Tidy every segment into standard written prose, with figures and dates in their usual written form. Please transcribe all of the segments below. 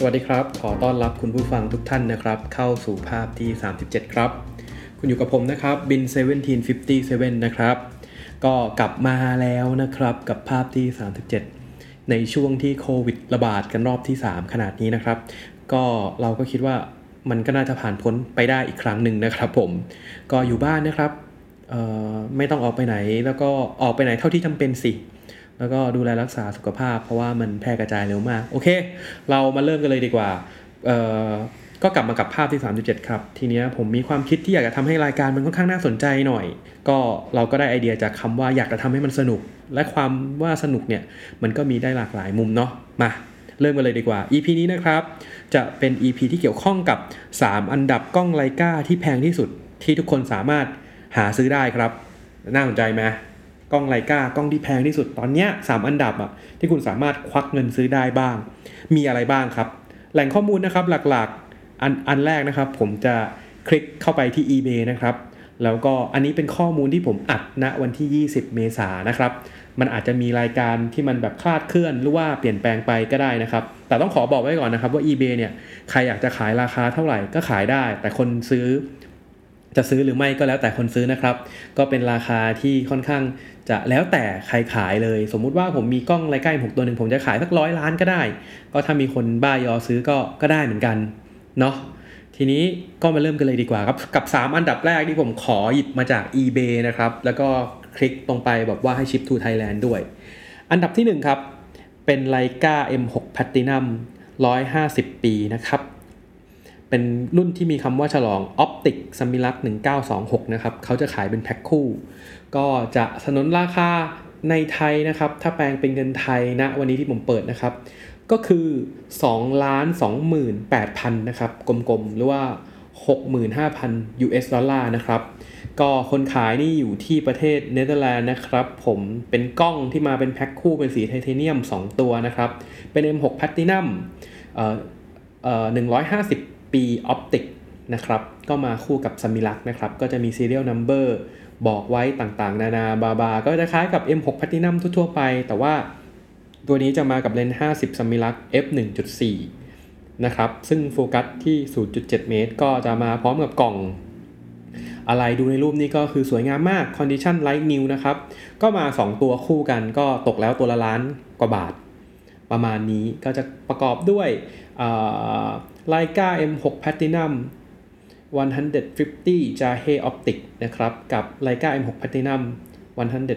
สวัสดีครับขอต้อนรับคุณผู้ฟังทุกท่านนะครับเข้าสู่ภาพที่37ครับคุณอยู่กับผมนะครับบิน1757นะครับก็กลับมาแล้วนะครับกับภาพที่37ในช่วงที่โควิดระบาดกันรอบที่3ขนาดนี้นะครับก็เราก็คิดว่ามันก็น่าจะผ่านพ้นไปได้อีกครั้งหนึ่งนะครับผมก็อยู่บ้านนะครับไม่ต้องออกไปไหนแล้วก็ออกไปไหนเท่าที่จำเป็นสิแล้วก็ดูแลรักษาสุขภาพเพราะว่ามันแพร่กระจายเร็วมากโอเคเรามาเริ่มกันเลยดีกว่าก็กลับมากับภาพที่37ครับทีเนี้ยผมมีความคิดที่อยากจะทำให้รายการมันค่อนข้างน่าสนใจหน่อยก็เราก็ได้ไอเดียจากคำว่าอยากจะทำให้มันสนุกและความว่าสนุกเนี่ยมันก็มีได้หลากหลายมุมเนาะมาเริ่มกันเลยดีกว่า EP นี้นะครับจะเป็น EP ที่เกี่ยวข้องกับ3อันดับกล้องไลกาที่แพงที่สุดที่ทุกคนสามารถหาซื้อได้ครับน่าสนใจไหมกล้องไลกากล้องที่แพงที่สุดตอนเนี้ย3อันดับอะที่คุณสามารถควักเงินซื้อได้บ้างมีอะไรบ้างครับแหล่งข้อมูลนะครับหลักๆอันแรกนะครับผมจะคลิกเข้าไปที่ eBay นะครับแล้วก็อันนี้เป็นข้อมูลที่ผมอัดณวันที่20เมษายนนะครับมันอาจจะมีรายการที่มันแบบคลาดเคลื่อนหรือว่าเปลี่ยนแปลงไปก็ได้นะครับแต่ต้องขอบอกไว้ก่อนนะครับว่า eBay เนี่ยใครอยากจะขายราคาเท่าไหร่ก็ขายได้แต่คนซื้อจะซื้อหรือไม่ก็แล้วแต่คนซื้อนะครับก็เป็นราคาที่ค่อนข้างจะแล้วแต่ใครขายเลยสมมุติว่าผมมีกล้องไลกา M6 ตัวนึงผมจะขายสัก100ล้านก็ได้ก็ถ้ามีคนบ้ายอซื้อก็ได้เหมือนกันเนาะทีนี้ก็มาเริ่มกันเลยดีกว่าครับกับ3อันดับแรกที่ผมขอหยิบมาจาก eBay นะครับแล้วก็คลิกตรงไปแบบว่าให้ Ship to Thailand ด้วยอันดับที่1ครับเป็น Leica M6 Platinum 150 ปีนะครับเป็นรุ่นที่มีคำว่าฉลอง Optik สมิลักษ์1926นะครับเขาจะขายเป็นแพ็คคู่ก็จะสนนราคาในไทยนะครับถ้าแปลงเป็นเงินไทยนะวันนี้ที่ผมเปิดนะครับก็คือ 2,28,000 นะครับกลมๆหรือว่า 65,000 US ดอลลาร์นะครับก็คนขายนี่อยู่ที่ประเทศเนเธอร์แลนด์นะครับผมเป็นกล้องที่มาเป็นแพ็คคู่เป็นสีไทเทเนียม2ตัวนะครับเป็น M6 Platinum 150ปีออปติกนะครับก็มาคู่กับสมิลักษ์นะครับก็จะมี serial number บอกไว้ต่างๆนานาบาๆก็จะคล้ายกับ M6 Platinum ทั่วๆไปแต่ว่าตัวนี้จะมากับเลนส์50สมิลักษ์ f1.4 นะครับซึ่งโฟกัสที่ 0.7 เมตรก็จะมาพร้อมกับกล่องอะไรดูในรูปนี้ก็คือสวยงามมาก condition like new นะครับก็มา2ตัวคู่กันก็ตกแล้วตัวละล้านกว่าบาทประมาณนี้ก็จะประกอบด้วยLeica M6 Platinum 150 Jahre Optik นะครับกับ Leica M6 Platinum 150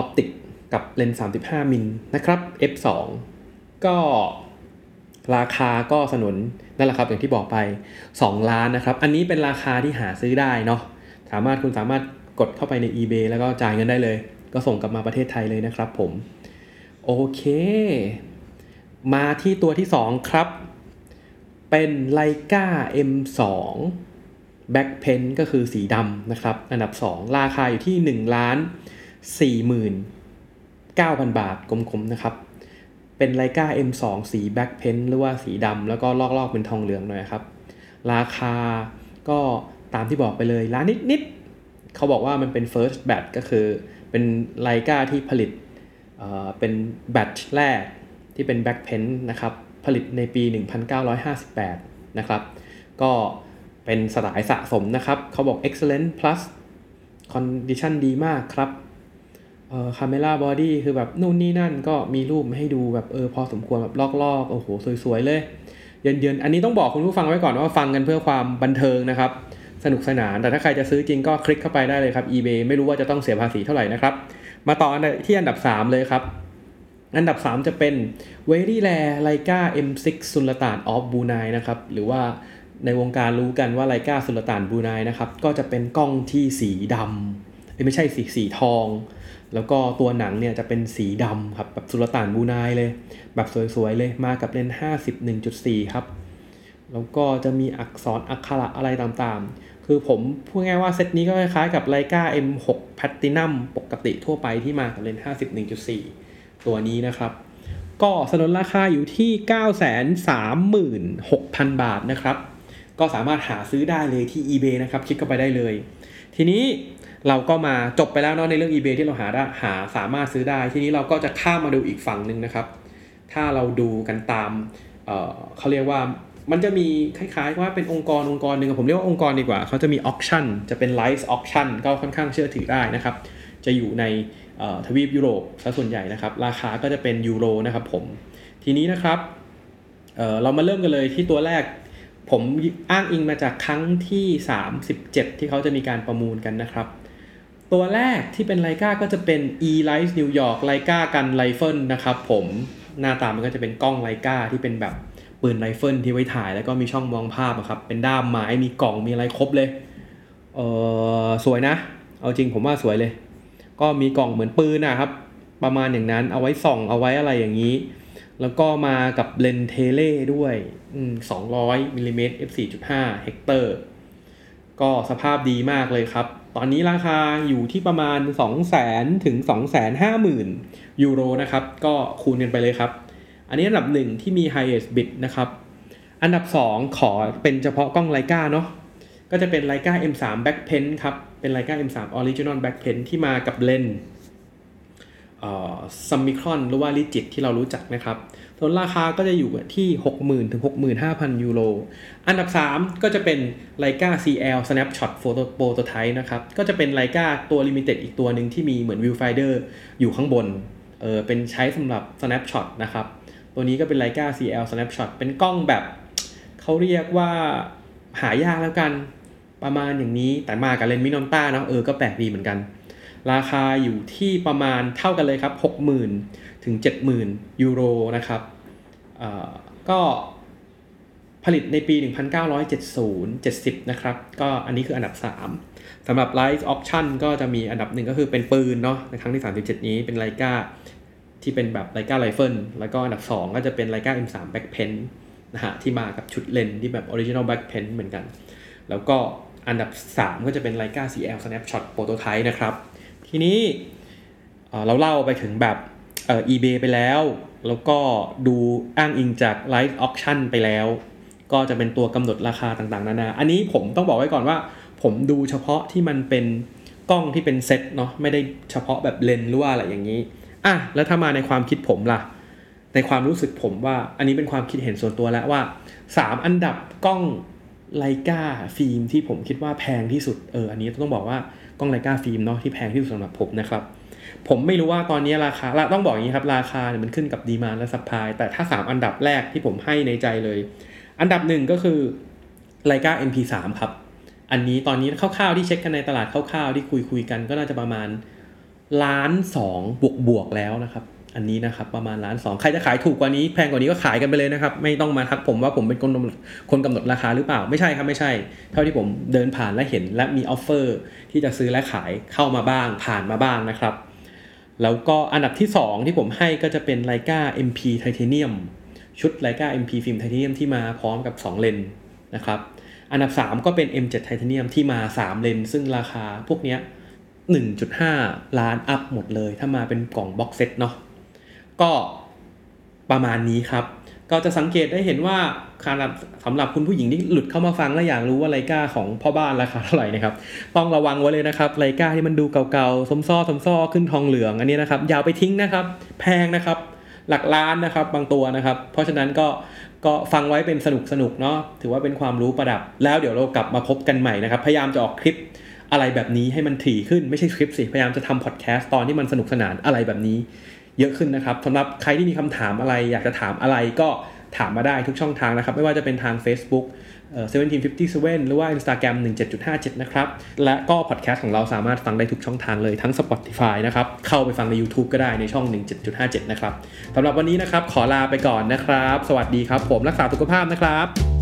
Optik กับเลนส์35มิลนะครับ f2 ก็ราคาก็สนนนั่นแหละครับอย่างที่บอกไป2ล้านนะครับอันนี้เป็นราคาที่หาซื้อได้เนาะคุณสามารถกดเข้าไปใน eBay แล้วก็จ่ายเงินได้เลยก็ส่งกลับมาประเทศไทยเลยนะครับผมโอเคมาที่ตัวที่2ครับเป็น Leica M2 Back Pen ก็คือสีดำนะครับอันดับ2ราคาอยู่ที่ 1,49,000 บาทกลมๆนะครับเป็น Leica M2 สี Back Pen หรือว่าสีดำแล้วก็ลอกๆเป็นทองเหลืองหน่อยครับราคาก็ตามที่บอกไปเลยล้านนิดๆเขาบอกว่ามันเป็น First Batch ก็คือเป็น Leica ที่ผลิตเป็นแบตช์แรกที่เป็นแบ็คเพนท์นะครับผลิตในปี1958นะครับก็เป็นสายสะสมนะครับเขาบอก excellent plus condition ดีมากครับcamera body คือแบบนู่นนี่นั่นก็มีรูปให้ดูแบบพอสมควรแบบลอกๆโอ้โหสวยๆเลยเยินๆอันนี้ต้องบอกคุณผู้ฟังไว้ก่อนว่าฟังกันเพื่อความบันเทิงนะครับสนุกสนานแต่ถ้าใครจะซื้อจริงก็คลิกเข้าไปได้เลยครับ eBay ไม่รู้ว่าจะต้องเสียภาษีเท่าไหร่นะครับมาต่อที่อันดับ3เลยครับอันดับ3จะเป็น Very Rare Leica M6 สุลต่าน of Brunei นะครับหรือว่าในวงการรู้กันว่า Leica สุลต่าน Brunei นะครับก็จะเป็นกล้องที่สีดำไม่ใช่สีทองแล้วก็ตัวหนังเนี่ยจะเป็นสีดำครับแบบสุลต่าน Brunei เลยแบบสวยๆเลยมากับเลนส์ 50-1.4 ครับแล้วก็จะมีอักษรอักขระอะไรต่างๆคือผมพูดง่ายว่าเซตนี้ก็คล้ายๆกับ Leica M6 Platinum ปกติทั่วไปที่มากับเลนส์ 50-1.4ตัวนี้นะครับก็สนนราคาอยู่ที่ 936,000 บาทนะครับก็สามารถหาซื้อได้เลยที่ eBay นะครับคลิกเข้าไปได้เลยทีนี้เราก็มาจบไปแล้วเนาะในเรื่อง eBay ที่เราหาสามารถซื้อได้ทีนี้เราก็จะข้ามมาดูอีกฝั่งนึงนะครับ ถ้าเราดูกันตามเขาเรียกว่ามันจะมีคล้ายๆว่าเป็นองค์กรหนึ่งผมเรียกว่าองค์กรดีกว่าเขาจะมี auction จะเป็น Life Auction ก็ค่อนข้างเชื่อถือได้นะครับจะอยู่ในทวีปยุโรปซะส่วนใหญ่นะครับราคาก็จะเป็นยูโรนะครับผมทีนี้นะครับเรามาเริ่มกันเลยที่ตัวแรกผมอ้างอิงมาจากครั้งที่37ที่เขาจะมีการประมูลกันนะครับตัวแรกที่เป็น Leica ก็จะเป็น E-Light New York Leica กันไรเฟิลนะครับผมหน้าตามันก็จะเป็นกล้อง Leica ที่เป็นแบบปืนไรเฟิลที่ไว้ถ่ายแล้วก็มีช่องมองภาพครับเป็นด้ามไม้มีกล่องมีอะไรครบเลยสวยนะเอาจริงผมว่าสวยเลยก็มีกล่องเหมือนปืนนะครับประมาณอย่างนั้นเอาไว้ส่องเอาไว้อะไรอย่างนี้แล้วก็มากับเลนส์เทเลด้วย200 มม f4.5 เฮกเตอร์ก็สภาพดีมากเลยครับตอนนี้ราคาอยู่ที่ประมาณ 200,000 ถึง 250,000 ยูโรนะครับก็คูณกันไปเลยครับอันนี้อันดับ1ที่มี highest bid นะครับอันดับ2ขอเป็นเฉพาะกล้อง Leica เนาะก็จะเป็น Leica M3 Back Pen ครับเป็น Leica M3 Original Back Pen ที่มากับเลนส์ซัมมิครอนหรือว่าลิจิตที่เรารู้จักนะครับส่วนราคาก็จะอยู่ที่ 60,000 ถึง 65,000 ยูโรอันดับ3ก็จะเป็น Leica CL Snapshot Photo Prototype นะครับก็จะเป็น Leica ตัว Limited อีกตัวหนึ่งที่มีเหมือน Viewfinder อยู่ข้างบนเป็นใช้สำหรับ Snapshot นะครับตัวนี้ก็เป็น Leica CL Snapshot เป็นกล้องแบบเขาเรียกว่าหายากแล้วกันประมาณอย่างนี้แต่มากับเลนส์มินอนต้าเนาะก็แปลกดีเหมือนกันราคาอยู่ที่ประมาณเท่ากันเลยครับ 60,000 ถึง 70,000 ยูโรนะครับก็ผลิตในปี 1970 70นะครับก็อันนี้คืออันดับ3สำหรับ Live Auction ก็จะมีอันดับ1ก็คือเป็นปืนเนาะในครั้งที่37นี้เป็น Leica ที่เป็นแบบ Leica Rifle แล้วก็อันดับ2ก็จะเป็น Leica M3 Back Pen นะฮะที่มากับชุดเลนส์ที่แบบ Original Back Pen เหมือนกันแล้วก็อันดับ3ก็จะเป็น Leica CL Snapshot Prototype นะครับทีนี้เราเล่าไปถึงแบบeBay ไปแล้วก็ดูอ้างอิงจาก Live Auction ไปแล้วก็จะเป็นตัวกำหนดราคาต่างๆนานาอันนี้ผมต้องบอกไว้ก่อนว่าผมดูเฉพาะที่มันเป็นกล้องที่เป็นเซ็ตเนาะไม่ได้เฉพาะแบบเลนส์หรือว่าอะไรอย่างนี้อ่ะแล้วถ้ามาในความคิดผมล่ะในความรู้สึกผมว่าอันนี้เป็นความคิดเห็นส่วนตัวแล้วว่า3อันดับกล้องLeica ฟิล์มที่ผมคิดว่าแพงที่สุดอันนี้ต้องบอกว่ากล้อง Leica ฟิล์มเนาะที่แพงที่สุดสำหรับผมนะครับผมไม่รู้ว่าตอนนี้ราคาต้องบอกอย่างนี้ครับราคาเนี่ยมันขึ้นกับดีมานด์และซัพพลายแต่ถ้า3อันดับแรกที่ผมให้ในใจเลยอันดับ1ก็คือ Leica MP3 ครับอันนี้ตอนนี้คร่าวๆที่เช็คกันในตลาดคร่าวๆที่คุยกันก็น่าจะประมาณ1.2 ล้านบวกแล้วนะครับอันนี้นะครับประมาณ1.2 ล้านใครจะขายถูกกว่านี้แพงกว่านี้ก็ขายกันไปเลยนะครับไม่ต้องมาทักผมว่าผมเป็นคนกำหนดราคาหรือเปล่าไม่ใช่ครับไม่ใช่เท่าที่ผมเดินผ่านและเห็นและมีออฟเฟอร์ที่จะซื้อและขายเข้ามาบ้างผ่านมาบ้างนะครับแล้วก็อันดับที่2ที่ผมให้ก็จะเป็น Leica MP Titanium ชุด Leica MP ฟิล์ม Titanium ที่มาพร้อมกับ2เลนส์นะครับอันดับ3ก็เป็น M7 Titanium ที่มา3เลนส์ซึ่งราคาพวกเนี้ย 1.5 ล้านอัพหมดเลยถ้ามาเป็นกล่องบ็อกเซตเนาะก็ประมาณนี้ครับก็จะสังเกตได้เห็นว่าสำหรับคุณผู้หญิงที่หลุดเข้ามาฟังและอยากรู้ว่าไลกาของพ่อบ้านราคาเท่าไหร่นะครับต้องระวังไว้เลยนะครับไลกาที่มันดูเก่าๆซ้อขึ้นทองเหลืองอันนี้นะครับอย่าไปทิ้งนะครับแพงนะครับหลักล้านนะครับบางตัวนะครับเพราะฉะนั้นก็ฟังไว้เป็นสนุกๆเนาะถือว่าเป็นความรู้ประดับแล้วเดี๋ยวเรากลับมาพบกันใหม่นะครับพยายามจะออกคลิปอะไรแบบนี้ให้มันถี่ขึ้นไม่ใช่คลิปสิพยายามจะทำพอดแคสต์ตอนที่มันสนุกสนานอะไรแบบนี้เยอะขึ้นนะครับสำหรับใครที่มีคำถามอะไรอยากจะถามอะไรก็ถามมาได้ทุกช่องทางนะครับไม่ว่าจะเป็นทาง Facebook 1757หรือว่า Instagram 17.57 นะครับและก็พอดแคสต์ของเราสามารถฟังได้ทุกช่องทางเลยทั้ง Spotify นะครับเข้าไปฟังใน YouTube ก็ได้ในช่อง 17.57 นะครับสำหรับวันนี้นะครับขอลาไปก่อนนะครับสวัสดีครับผมรักษาสุขภาพนะครับ